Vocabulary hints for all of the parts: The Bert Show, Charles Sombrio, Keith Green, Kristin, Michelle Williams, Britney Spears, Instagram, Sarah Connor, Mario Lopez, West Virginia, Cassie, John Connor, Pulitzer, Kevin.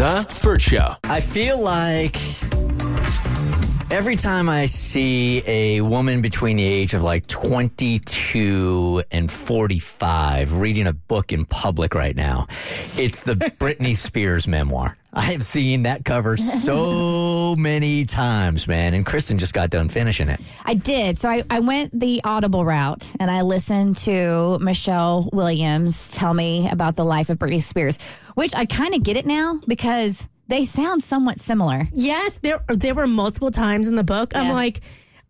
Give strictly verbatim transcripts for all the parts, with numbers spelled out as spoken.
The Bert Show. I feel like every time I see a woman between the age of like twenty-two and forty-five reading a book in public right now, it's the Britney Spears memoir. I have seen that cover so many times, man. And Kristin just got done finishing it. I did. So I, I went the Audible route, and I listened to Michelle Williams tell me about the life of Britney Spears, which I kind of get it now because they sound somewhat similar. Yes, there, there were multiple times in the book. Yeah. I'm like,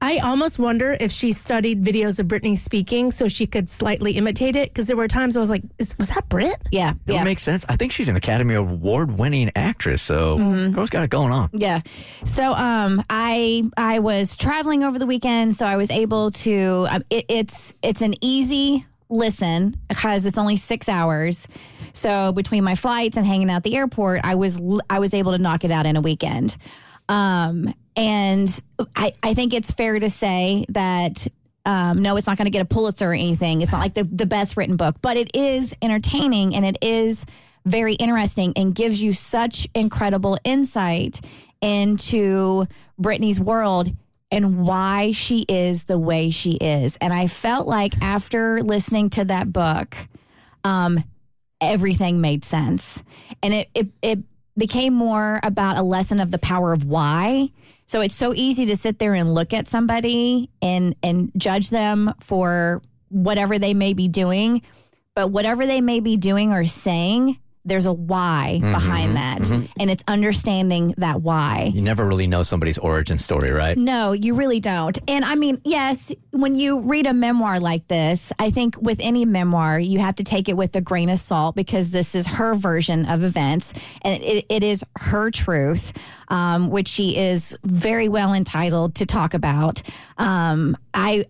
I almost wonder if she studied videos of Britney speaking so she could slightly imitate it, because there were times I was like, Is, was that Brit? Yeah. It yeah. makes sense. I think she's an Academy Award-winning actress, so mm-hmm. girl's got it going on. Yeah. So um, I I was traveling over the weekend, so I was able to, uh, it, it's it's an easy listen because it's only six hours. So between my flights and hanging out at the airport, I was I was able to knock it out in a weekend. Um, and I, I think it's fair to say that, um, no, it's not going to get a Pulitzer or anything. It's not like the, the best written book, but it is entertaining and it is very interesting and gives you such incredible insight into Britney's world and why she is the way she is. And I felt like after listening to that book, um, everything made sense. And it, it, it became more about a lesson of the power of why. So it's so easy to sit there and look at somebody and and judge them for whatever they may be doing. But whatever they may be doing or saying, there's a why mm-hmm, behind that. Mm-hmm. And it's understanding that why. You never really know somebody's origin story, right? No, you really don't. And I mean, yes, when you read a memoir like this, I think with any memoir, you have to take it with a grain of salt because this is her version of events. And it, it is her truth, um, which she is very well entitled to talk about. Um, I,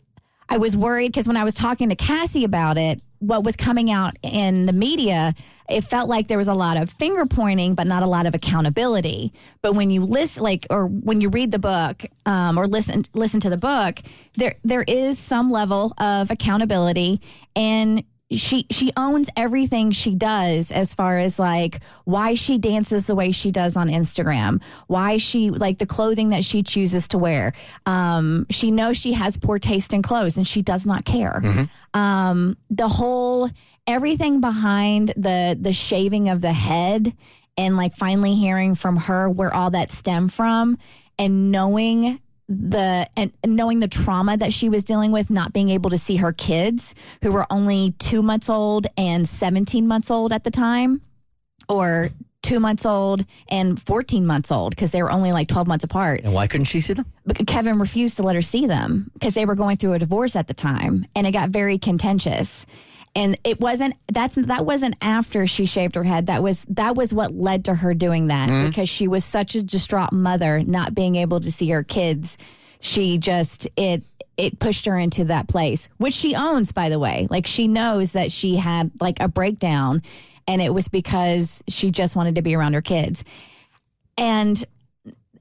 I was worried because when I was talking to Cassie about it, what was coming out in the media, it felt like there was a lot of finger pointing, but not a lot of accountability. But when you listen, like, or when you read the book, um, or listen, listen to the book, there, there is some level of accountability, and she, she owns everything she does as far as like why she dances the way she does on Instagram, why she like the clothing that she chooses to wear. Um, she knows she has poor taste in clothes and she does not care. Mm-hmm. Um, the whole, everything behind the, the shaving of the head and like finally hearing from her where all that stemmed from and knowing the and knowing the trauma that she was dealing with, not being able to see her kids who were only two months old and seventeen months old at the time, or two months old and fourteen months old because they were only like twelve months apart. And why couldn't she see them? But Kevin refused to let her see them because they were going through a divorce at the time, and it got very contentious. And it wasn't that's that wasn't after she shaved her head. That was that was what led to her doing that mm-hmm. because she was such a distraught mother, not being able to see her kids. She just it it pushed her into that place, which she owns, by the way. Like she knows that she had like a breakdown, and it was because she just wanted to be around her kids. And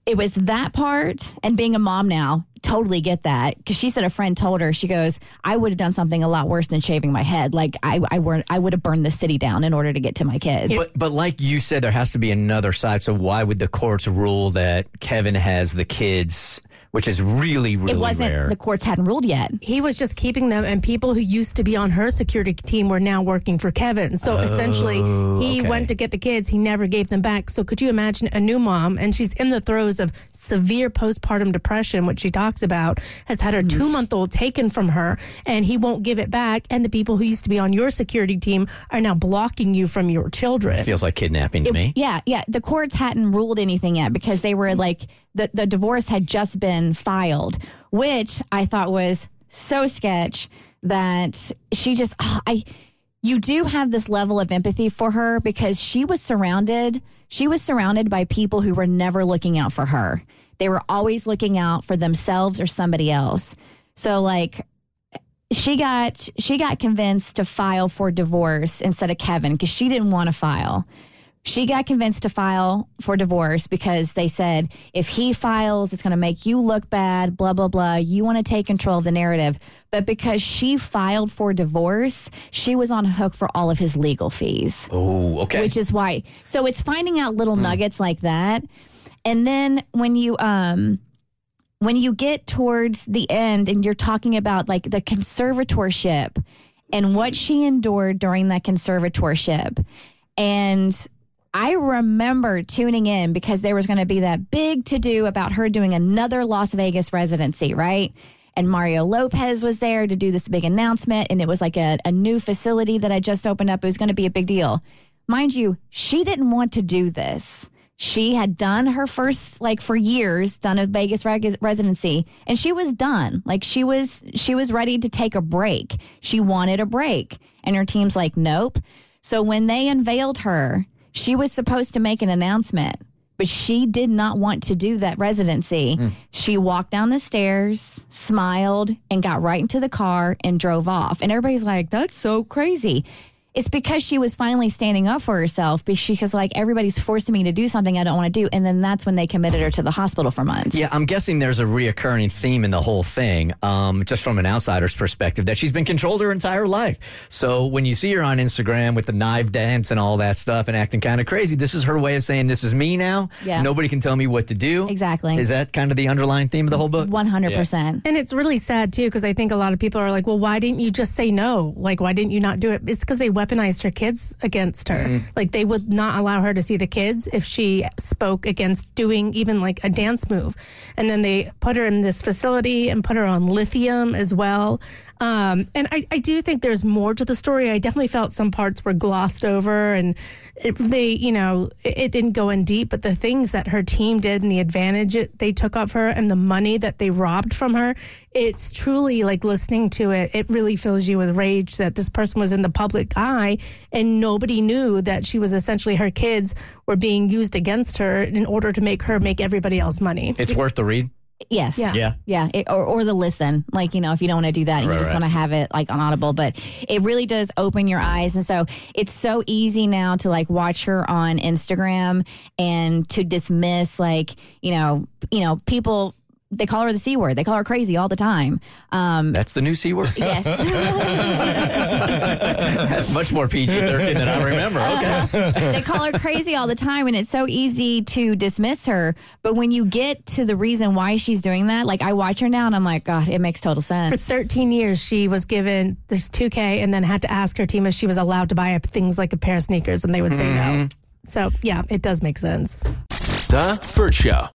it was that part, and being a mom now, totally get that, because she said a friend told her, she goes, I would have done something a lot worse than shaving my head. Like I, I weren't, I would have burned the city down in order to get to my kids. But, but like you said, there has to be another side. So why would the courts rule that Kevin has the kids? Which is really, really rare. It wasn't, rare. The courts hadn't ruled yet. He was just keeping them, and people who used to be on her security team were now working for Kevin. So oh, essentially, he okay. went to get the kids. He never gave them back. So could you imagine a new mom, and she's in the throes of severe postpartum depression, which she talks about, has had her mm. two-month-old taken from her, and he won't give it back, and the people who used to be on your security team are now blocking you from your children. It feels like kidnapping to it, me. Yeah, yeah. The courts hadn't ruled anything yet because they were like, the, the divorce had just been filed, which I thought was so sketch that she just, oh, I, you do have this level of empathy for her because she was surrounded, she was surrounded by people who were never looking out for her. They were always looking out for themselves or somebody else. So like she got, she got convinced to file for divorce instead of Kevin because she didn't want to file. She got convinced to file for divorce because they said, if he files, it's going to make you look bad, blah, blah, blah. You want to take control of the narrative. But because she filed for divorce, she was on hook for all of his legal fees. Oh, okay. Which is why. So it's finding out little mm. nuggets like that. And then when you... um. When you get towards the end and you're talking about like the conservatorship and what she endured during that conservatorship. And I remember tuning in because there was going to be that big to-do about her doing another Las Vegas residency, right? And Mario Lopez was there to do this big announcement. And it was like a, a new facility that I just opened up. It was going to be a big deal. Mind you, she didn't want to do this. She had done her first, like for years, done a Vegas reg- residency, and she was done. Like she was, she was ready to take a break. She wanted a break, and her team's like, nope. So when they unveiled her, she was supposed to make an announcement, but she did not want to do that residency. Mm. She walked down the stairs, smiled, and got right into the car and drove off. And everybody's like, that's so crazy. It's because she was finally standing up for herself because, like, everybody's forcing me to do something I don't want to do. And then that's when they committed her to the hospital for months. Yeah, I'm guessing there's a reoccurring theme in the whole thing, um, just from an outsider's perspective, that she's been controlled her entire life. So when you see her on Instagram with the knife dance and all that stuff and acting kind of crazy, this is her way of saying, this is me now. Yeah. Nobody can tell me what to do. Exactly. Is that kind of the underlying theme of the whole book? one hundred percent. Yeah. And it's really sad, too, because I think a lot of people are like, well, why didn't you just say no? Like, why didn't you not do it? It's because they weaponized her kids against her. Mm-hmm. Like they would not allow her to see the kids if she spoke against doing even like a dance move. And then they put her in this facility and put her on lithium as well. Um, and I, I do think there's more to the story. I definitely felt some parts were glossed over and it, they, you know, it, it didn't go in deep, but the things that her team did and the advantage it, they took of her and the money that they robbed from her, it's truly like listening to it. It really fills you with rage that this person was in the public eye and nobody knew that she was essentially her kids were being used against her in order to make her make everybody else money. It's worth the read. Yes. Yeah. Yeah. yeah. It, or, or the listen. Like, you know, if you don't want to do that, and right, you just right. want to have it like on Audible, but it really does open your eyes. And so it's so easy now to like watch her on Instagram and to dismiss like, you know, you know, people, they call her the C word. They call her crazy all the time. Um, That's the new C word? Yes. That's much more P G thirteen than I remember. Okay. Uh, they call her crazy all the time, and it's so easy to dismiss her. But when you get to the reason why she's doing that, like I watch her now, and I'm like, God, it makes total sense. For thirteen years, she was given this two K and then had to ask her team if she was allowed to buy things like a pair of sneakers, and they would mm-hmm. say no. So, yeah, it does make sense. The Bert Show.